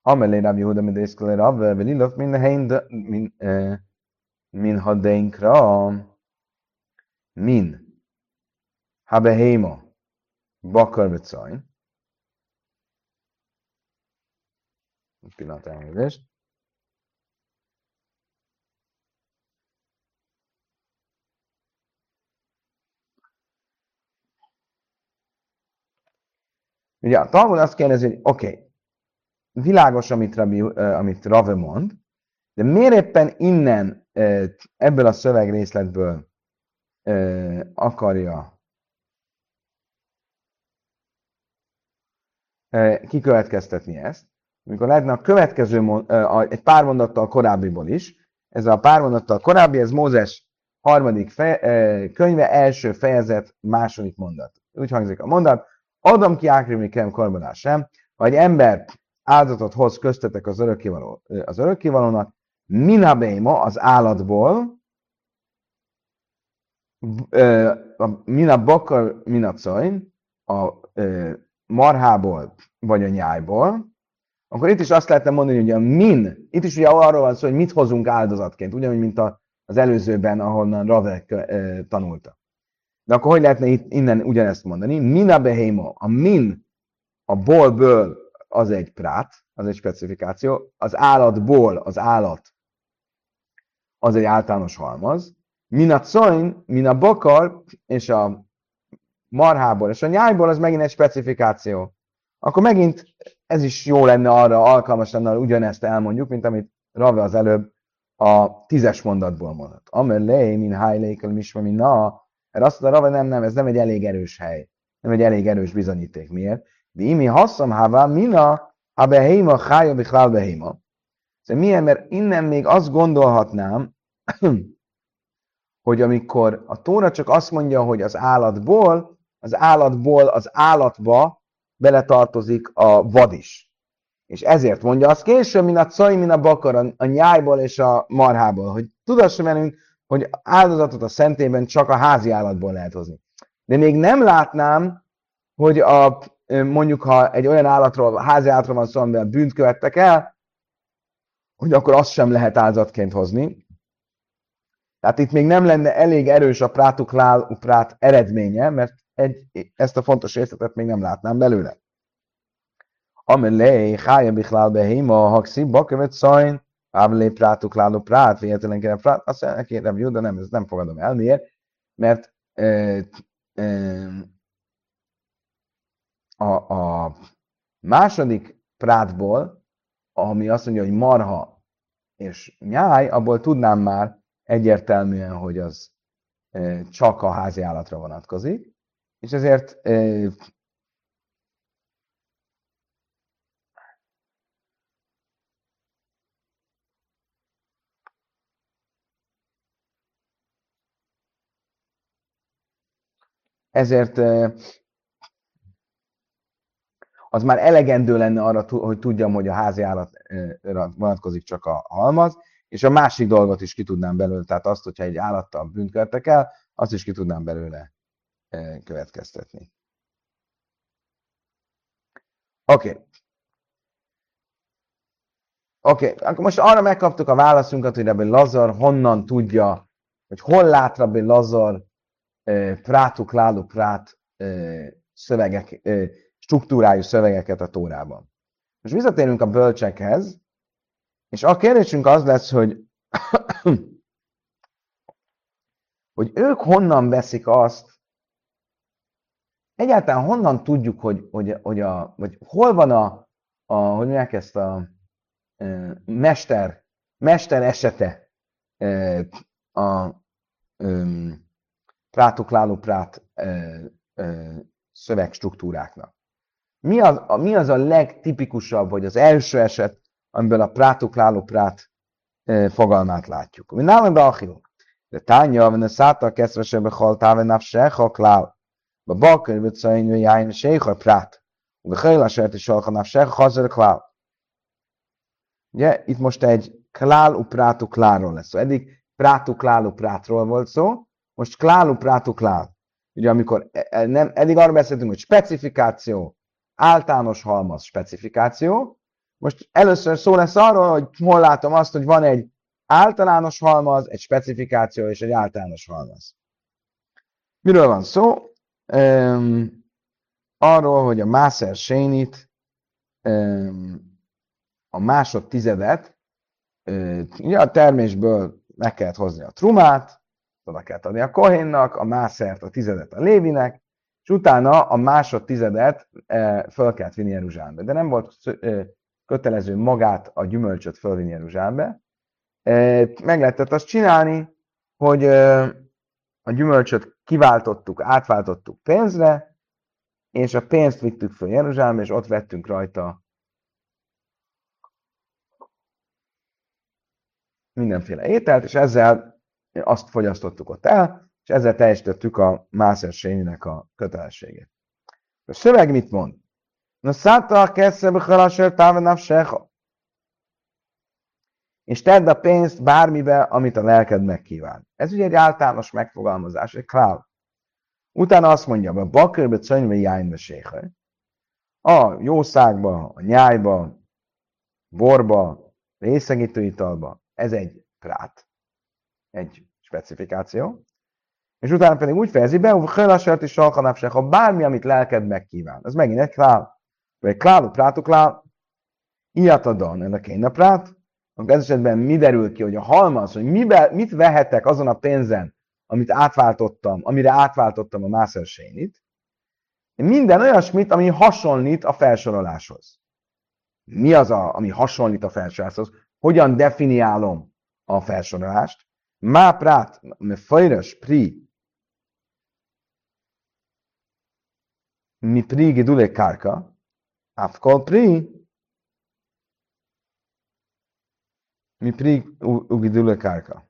Amelé Rabbi Yehuda mit észkelére abba, velilöv min hadeinkra min habehéma bakarvicaj. Egy pillanat elnézést. Ugye a Talmud azt kérdezi, hogy oké, világos, amit Rave mond, de miért éppen innen, ebből a szövegrészletből akarja kikövetkeztetni ezt, amikor lehetne a következő, egy pár mondattal korábbiból is, ez a pár mondattal korábbi, ez Mózes harmadik könyve, első fejezet, második mondat. Úgy hangzik a mondat, Adam ki ákrimni krem korbanás sem, ha egy ember áldozatot hoz köztetek az örökkévalónak, minabéma az állatból, minabakar minacoin, a marhából vagy a nyájból, akkor itt is azt lehetne mondani, hogy a min, itt is ugye arról van szó, hogy mit hozunk áldozatként, ugyanúgy, mint az előzőben, ahonnan Rave tanulta. De akkor hogy lehetne innen ugyanezt mondani? Min a behéma, a min, a bolből az egy prát, az egy specifikáció, az állatból az állat, az egy általános halmaz. Min a coin, min a bakar, és a marhából, és a nyájból az megint egy specifikáció. Akkor megint ez is jó lenne arra, alkalmas lenne, ugyanezt elmondjuk, mint amit Rave az előbb a 10-es mondatból mondott. Amellé, min hájlékel, misma, min na. Erre azt mondta Rave, nem, ez nem egy elég erős hely. Nem egy elég erős bizonyíték. Miért? De imi hasszam hává, mina, ha behéma, hája, bichlál behéma. Szóval milyen, mert innen még azt gondolhatnám, hogy amikor a Tóra csak azt mondja, hogy az állatból az állatba beletartozik a vad is. És ezért mondja azt később, mint a caj, mint a bakar, a nyájból és a marhából, hogy tudassuk velünk, hogy áldozatot a szentélyben csak a házi állatból lehet hozni. De még nem látnám, hogy mondjuk, ha egy olyan állatról, házi állatról van szó, amivel bűnt követtek el, hogy akkor azt sem lehet áldozatként hozni. Tehát itt még nem lenne elég erős a prátuklál-uprát eredménye, mert ezt a fontos részletet még nem látnám belőle. Amellé, hája bichlál behéma, haxi, bakövet szajn, ámellé prátuklál-uprát, véletlenül kéne prát, azt mondja, kérem, jó, de nem, ezt nem fogadom el. Miért? Mert a második prátból, ami azt mondja, hogy marha és nyáj, abból tudnám már egyértelműen, hogy az csak a házi állatra vonatkozik, és ezért az már elegendő lenne arra, hogy tudjam, hogy a házi állatra vonatkozik csak a halmaz, és a másik dolgot is ki tudnám belőle, tehát azt, hogyha egy állattal bűnkövetek el, azt is ki tudnám belőle következtetni. Oké, akkor most arra megkaptuk a válaszunkat, hogy Rabbi Elazar honnan tudja, hogy hol lát Rabbi Elazar struktúrájú szövegeket a Tórában. Most visszatérünk a bölcsekhez, és a kérdésünk az lesz, hogy, hogy ők honnan veszik azt, egyáltalán honnan tudjuk, hogy hol van mester esete a prátuklálóprát szövegstruktúráknak. Mi az a legtipikusabb, vagy az első eset, amiből a prátuklálóprát fogalmát látjuk? Mi nálunk be achilunk. De tánja, venne száta keszvesebe haltáve napseha klál. A balkönyvből szajnő jájn séha prát. A hajlásért is halka napseha hazör klál. Ugye, itt most egy klál-uprátukláról lesz szó. Eddig prátuklálóprátról volt szó, most klál-uprátuklál. Ugye, amikor eddig arra beszéltünk, hogy specifikáció, általános halmaz specifikáció. Most először szó lesz arról, hogy hol látom azt, hogy van egy általános halmaz, egy specifikáció és egy általános halmaz. Miről van szó? Arról, hogy a ma'aser shenit, a másodtizedet, ugye a termésből meg kellett hozni a trumát, oda kellett adni a kohénnak, a mászert, a tizedet a lévinek, és utána a másodtizedet föl kellett vinni Eruzsálembe. De nem volt kötelező magát a gyümölcsöt fölvinni Eruzsálembe. Meg lehetett azt csinálni, hogy a gyümölcsöt kiváltottuk, átváltottuk pénzre, és a pénzt vittük föl Jeruzsálembe, és ott vettünk rajta mindenféle ételt, és ezzel azt fogyasztottuk ott el, és ezzel teljesítettük a ma'aser shenitnek a kötelességét. A szöveg mit mond? És tedd a pénzt bármibe, amit a lelked megkíván. Ez ugye egy általános megfogalmazás, egy klál. Utána azt mondja, a bakörbe, cönyve, jájnbe, séhaj. A jószágba, a nyájba, borba, részegítő italba. Ez egy prát, egy specifikáció. És utána pedig úgy fejezi be, hogy hajlásért is salkanapság, ha bármi, amit lelked megkíván. Ez megint egy klál. Vagy klálú prátuklál, ilyatadan ennek én a prát. Akkor ez esetben mi derül ki, hogy a halmaz, hogy mit vehetek azon a pénzen, amit átváltottam, amire átváltottam a ma'aser shenit. Minden olyasmit, ami hasonlít a felsoroláshoz. Mi az, ami hasonlít a felsoroláshoz? Hogyan definiálom a felsorolást? Má prát, me fajras pri, mi pri gidule kárka, afkol pri, mi pri gidule kárka.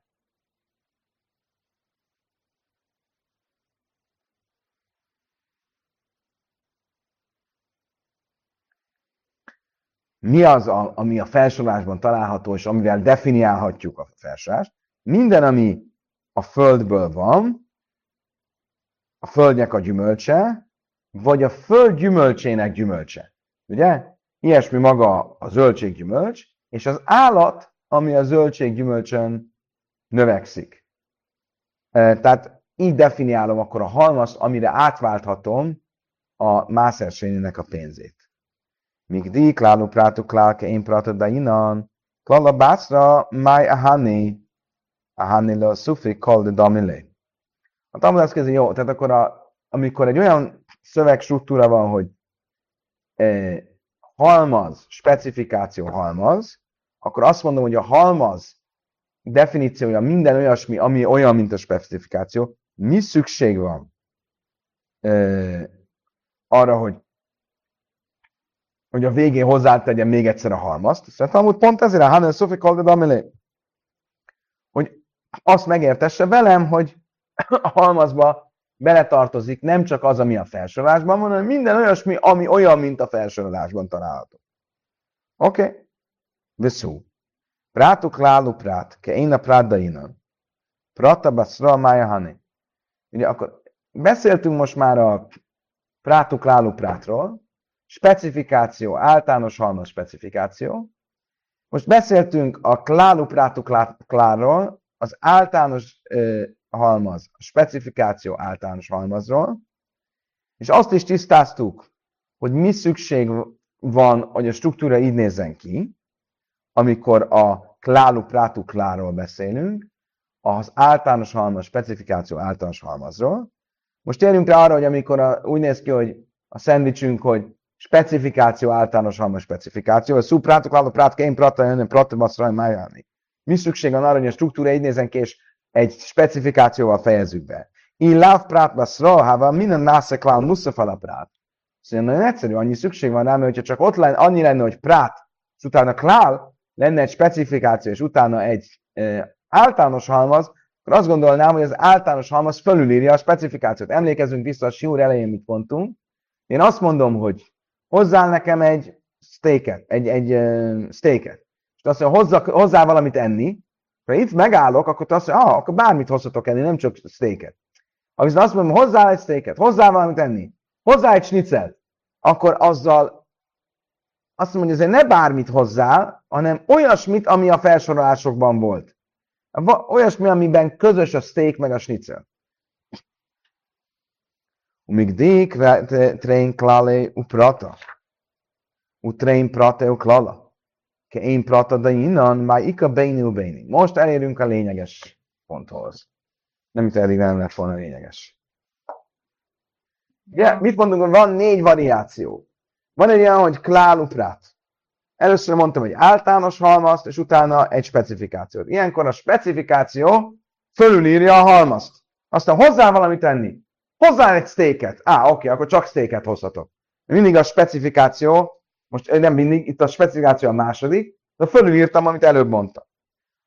Mi az, ami a felsorolásban található, és amivel definiálhatjuk a felsorolást? Minden, ami a földből van, a földnek a gyümölcse, vagy a föld gyümölcsének gyümölcse. Ugye? Ilyesmi maga a zöldséggyümölcs, és az állat, ami a zöldséggyümölcsön növekszik. Tehát így definiálom akkor a halmazt, amire átválthatom a ma'aser shenitnek a pénzét. Míg díj, kláló prátok, klálke, én prátok, de inan. Klala bászra, máj a hanni le a szufik, kal de damilé. A Talmud azt kérdezi, jó, tehát akkor amikor egy olyan szövegstruktúra van, hogy halmaz, specifikáció halmaz, akkor azt mondom, hogy a halmaz definíciója minden olyasmi, ami olyan, mint a specifikáció, mi szükség van arra, hogy a végén hozzátegyem még egyszer a halmazt. Szerintem amúgy pont ezért a Hanel Sofi Kalded Amelé, hogy azt megértesse velem, hogy a halmazba beletartozik nem csak az, ami a felsorolásban van, hanem minden olyasmi, ami olyan, mint a felsorolásban található. Oké? Okay. Veszú. Prátuk lálu prát, ke én a prát da innen. Prata baszra mája hani. Ugye akkor beszéltünk most már a prátuk lálu prátról, specifikáció, általános halmaz specifikáció. Most beszéltünk a klálu prátuk klárról, az általános halmaz, a specifikáció általános halmazról, és azt is tisztáztuk, hogy mi szükség van, hogy a struktúra így nézzen ki, amikor a klálu prátuk klárról beszélünk, az általános halmaz, specifikáció általános halmazról. Most térjünk rá arra, hogy amikor úgy néz ki, hogy a szendvicsünk, hogy specifikáció, általános halmaz specifikáció. A szú prátok, látok, prátok, én prata, jönöm, prata, baszra, májálni. Mi szükség van arra, hogy a struktúra így nézen ki, és egy specifikációval fejezzük be. In láv prát, baszra, hával, minden nászak lál, muszafala prát. Szóval nagyon egyszerű, annyi szükség van rá, mert hogyha csak ott lenne, annyi lenne, hogy prát, és utána klál, lenne egy specifikáció, és utána egy általános halmaz, akkor azt gondolnám, hogy az általános halmaz fölülírja a specifikációt. Emlékezzünk vissza a siúr elején, mit mondtunk. Én azt mondom, hogy hozzál nekem egy steaket, egy steaket. És azt mondja, hozzá valamit enni. Ha itt megállok, akkor azt mondja, akkor bármit hozhatok enni, nem csak steaket. Ha viszont azt mondom, hozzá egy steaket, hozzá valamit enni, hozzá egy snitzelt, akkor azzal azt mondom, hogy azért ne bármit hozzál, hanem olyasmit, ami a felsorolásokban volt. Olyasmi, amiben közös a steak meg a snitzelt. Míg dík train klálé u prata, u train prata u klála, ke én prata de innen már ika béni u béni. Most elérünk a lényeges ponthoz. Nem, itt eddig nem lett volna lényeges. Yeah, mit mondunk, hogy van 4 variáció. Van egy olyan, hogy klál u prát. Először mondtam, hogy általános halmazt, és utána egy specifikációt. Ilyenkor a specifikáció fölülírja a halmazt. Aztán hozzá valamit tenni. Hozzá egy steaket. Oké, akkor csak steaket hozhatok. Mindig a specifikáció, most nem mindig, itt a specifikáció a második, de fölülírtam, amit előbb mondtam.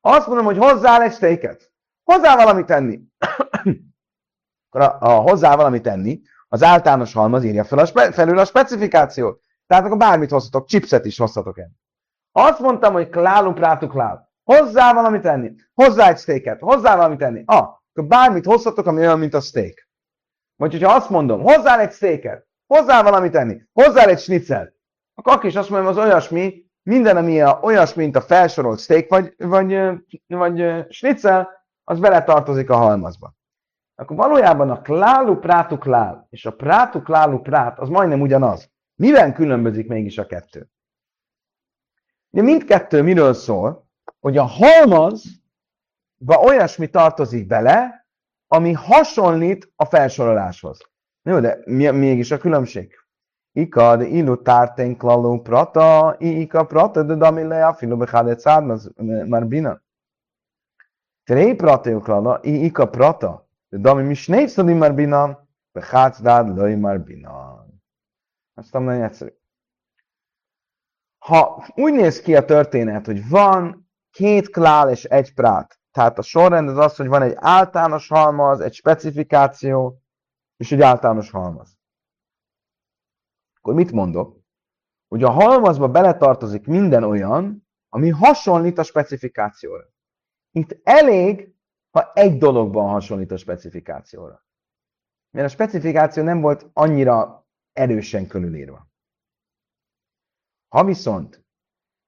Azt mondom, hogy hozzá egy steaket. Hozzá valamit tenni. akkor a hozzá valamit tenni, az általános halmaz írja fel felül a specifikációt. Tehát akkor bármit hozhatok, chipset is hozhatok enni. Azt mondtam, hogy klálunk rátuk lál. Hozzá valamit tenni. Hozzá egy steaket. Hozzá valamit tenni. Akkor bármit hozhatok, ami olyan, mint a steak. Vagy hogyha azt mondom, hozzá egy steaket, hozzá valamit enni, hozzá egy snitzelt, akkor is azt mondom, az olyasmi, minden, ami olyasmi, mint a felsorolt steak vagy snitzel, az beletartozik a halmazba. Akkor valójában a klálu prátu klál és a prátu klálu prát az majdnem ugyanaz. Miben különbözik mégis a kettő? Ugye mindkettő miről szól, hogy a halmazba olyasmi tartozik bele, ami hasonlít a felsoroláshoz. Jó, de mégis a különbség. Ika, de illu tártén klaló prata, ika prata, de damille a filó becháde cárnaz már bina. Tré prata klala, ika prata, de dami mi snévszadi már bina, bechácdád löj már bina. Azt nem nagyon egyszerű. Ha úgy néz ki a történet, hogy van 2 klál és 1 prát, tehát a sorrend az az, hogy van egy általános halmaz, egy specifikáció, és egy általános halmaz. Akkor mit mondok? Hogy a halmazba beletartozik minden olyan, ami hasonlít a specifikációra. Itt elég, ha egy dologban hasonlít a specifikációra. Mert a specifikáció nem volt annyira erősen körülírva. Ha viszont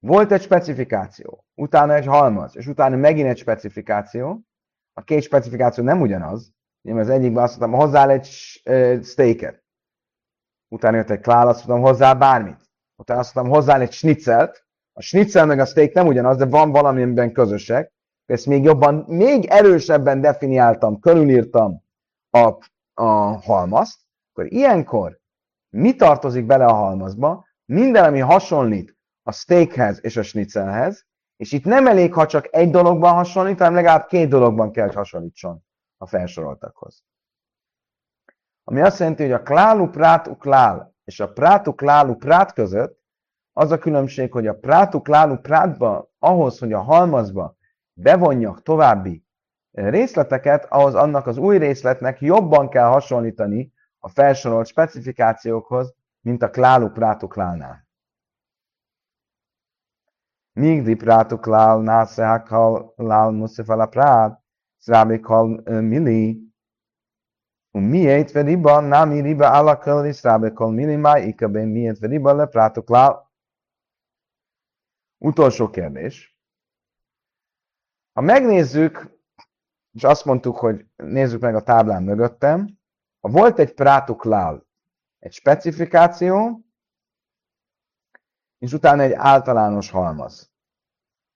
volt egy specifikáció, utána egy halmaz, és utána megint egy specifikáció. A 2 specifikáció nem ugyanaz. Én az egyikben azt mondtam, hozzá egy steaket. Utána jött egy klál, azt mondtam, hozzá bármit. Utána azt mondtam, hozzá egy snitzelt. A snitzel meg a steak nem ugyanaz, de van valamiben közösek. Ezt még jobban, még erősebben definiáltam, körülírtam a halmazt. Akkor ilyenkor mi tartozik bele a halmazba? Minden, ami hasonlít a steakhez és a snitzelhez, és itt nem elég, ha csak egy dologban hasonlít, hanem legalább 2 dologban kell, hogy hasonlítson a felsoroltakhoz. Ami azt jelenti, hogy a klálu prátu klál és a prátu klálu prát között az a különbség, hogy a prátu klálu prátba ahhoz, hogy a halmazba bevonjak további részleteket, ahhoz annak az új részletnek jobban kell hasonlítani a felsorolt specifikációkhoz, mint a klálu prátuklálnál. Migdi prátuklál, nászehakal, lál, muszifala prát, szrábikal, mili, miért veriba, námi riba, állakal, és szrábikal, mili, máj, ikabén, miért veriba, le prátuklál. Utolsó kérdés. Ha megnézzük, és azt mondtuk, hogy nézzük meg a táblán mögöttem, ha volt egy prátuklál, egy specifikáció, és utána egy általános halmaz.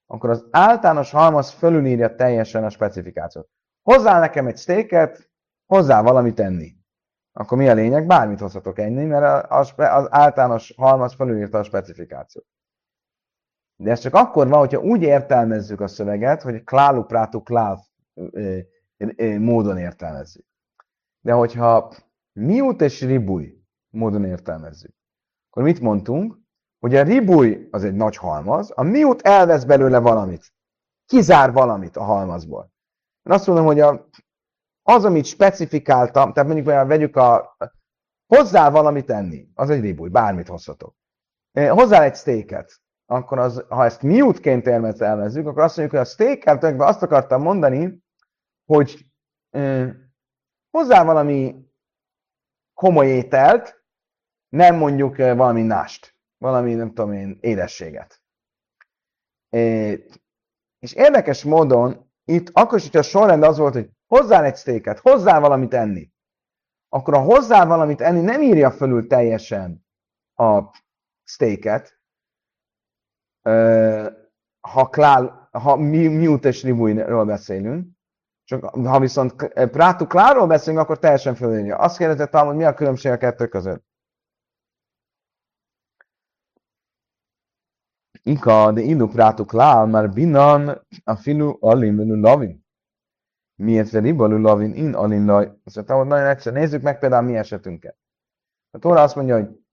Akkor az általános halmaz fölülírja teljesen a specifikációt. Hozzá nekem egy sztéket, hozzá valamit enni. Akkor mi a lényeg? Bármit hozhatok enni, mert az általános halmaz fölülírta a specifikációt. De ez csak akkor van, hogyha úgy értelmezzük a szöveget, hogy klálu-prátu-klál módon értelmezzük. De hogyha miut és ribúj módon értelmezzük, akkor mit mondtunk? Hogy a ribúj az egy nagy halmaz, a miut elvesz belőle valamit, kizár valamit a halmazból. Én azt mondom, hogy az, amit specifikáltam, tehát mondjuk vegyük hozzá valamit enni, az egy ribúj, bármit hozhatok. Hozzá egy sztéket, akkor ha ezt miutként értelmezzük, akkor azt mondjuk, hogy a sztékkel tulajdonképpen azt akartam mondani, hogy hozzá valami komoly ételt, nem mondjuk valami nást, valami, nem tudom én, édességet. És érdekes módon, itt akkor is, hogyha a sorrend az volt, hogy hozzá egy sztéket, hozzá valamit enni, akkor a hozzá valamit enni nem írja fölül teljesen a sztéket, ha miut és ribújról beszélünk. Csak ha viszont prátukláról beszélünk, akkor teljesen fölülírja. Azt kérdeztem, hogy mi a különbség a kettő között. Inka, de illu prátuklál, már binan a filu alimlő lavin. Miért ribalú lavin in alimlaj? Azt mondtam, hogy nagyon egyszer nézzük meg például mi esetünket. A Tóra azt mondja, hogy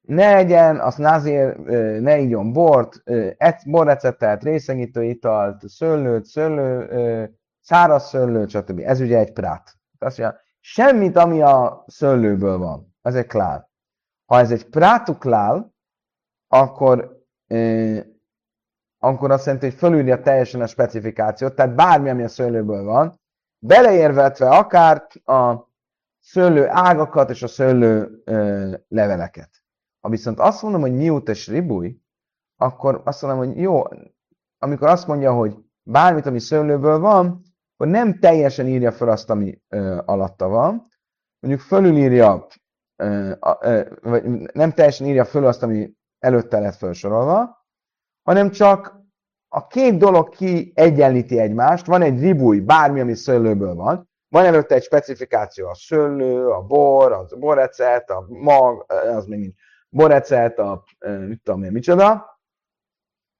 ne egyen, azt názér, ne igyon bort, borreceptet, részegítő italt, szőlőt, száraz szőlőt, stb. Ez ugye egy prát. Azt mondja, semmit, ami a szőlőből van, ez egy klál. Ha ez egy prátuklál, akkor azt jelenti, hogy fölülírja teljesen a specifikációt, tehát bármi, ami a szőlőből van, beleérvetve akár a szőlő ágakat és a szőlő leveleket. Ha viszont azt mondom, hogy miut és ribúj, akkor azt mondom, hogy jó, amikor azt mondja, hogy bármit, ami szőlőből van, akkor nem teljesen írja fel azt, ami alatta van. Mondjuk fölülírja, vagy nem teljesen írja föl azt, ami előtte lett felsorolva, hanem csak a két dolog kiegyenlíti egymást. Van egy ribúj, bármi, ami szőlőből van. Van előtte egy specifikáció, a szőlő, a bor, a borrecet, a mag, az még nincs. Borrecelt, mit tudom én, micsoda,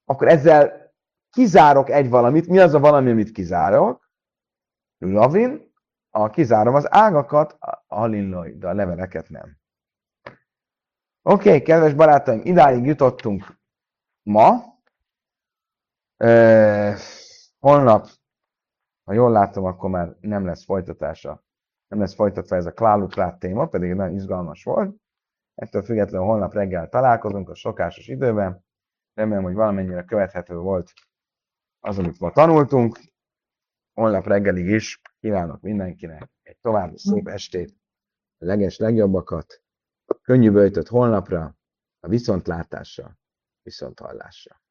akkor ezzel kizárok egy valamit. Mi az a valami, amit kizárok? Lavin, kizárom az ágakat, de a leveleket nem. Oké, kedves barátaim, idáig jutottunk ma. Holnap, ha jól látom, akkor már nem lesz folytatása. Nem lesz folytatva ez a kláluklát téma, pedig nagyon izgalmas volt. Ettől függetlenül holnap reggel találkozunk a szokásos időben. Remélem, hogy valamennyire követhető volt az, amit ma tanultunk. Holnap reggelig is kívánok mindenkinek egy további szép estét, a leges-legjobbakat, könnyű böjtött holnapra, a viszontlátásra, viszonthallásra.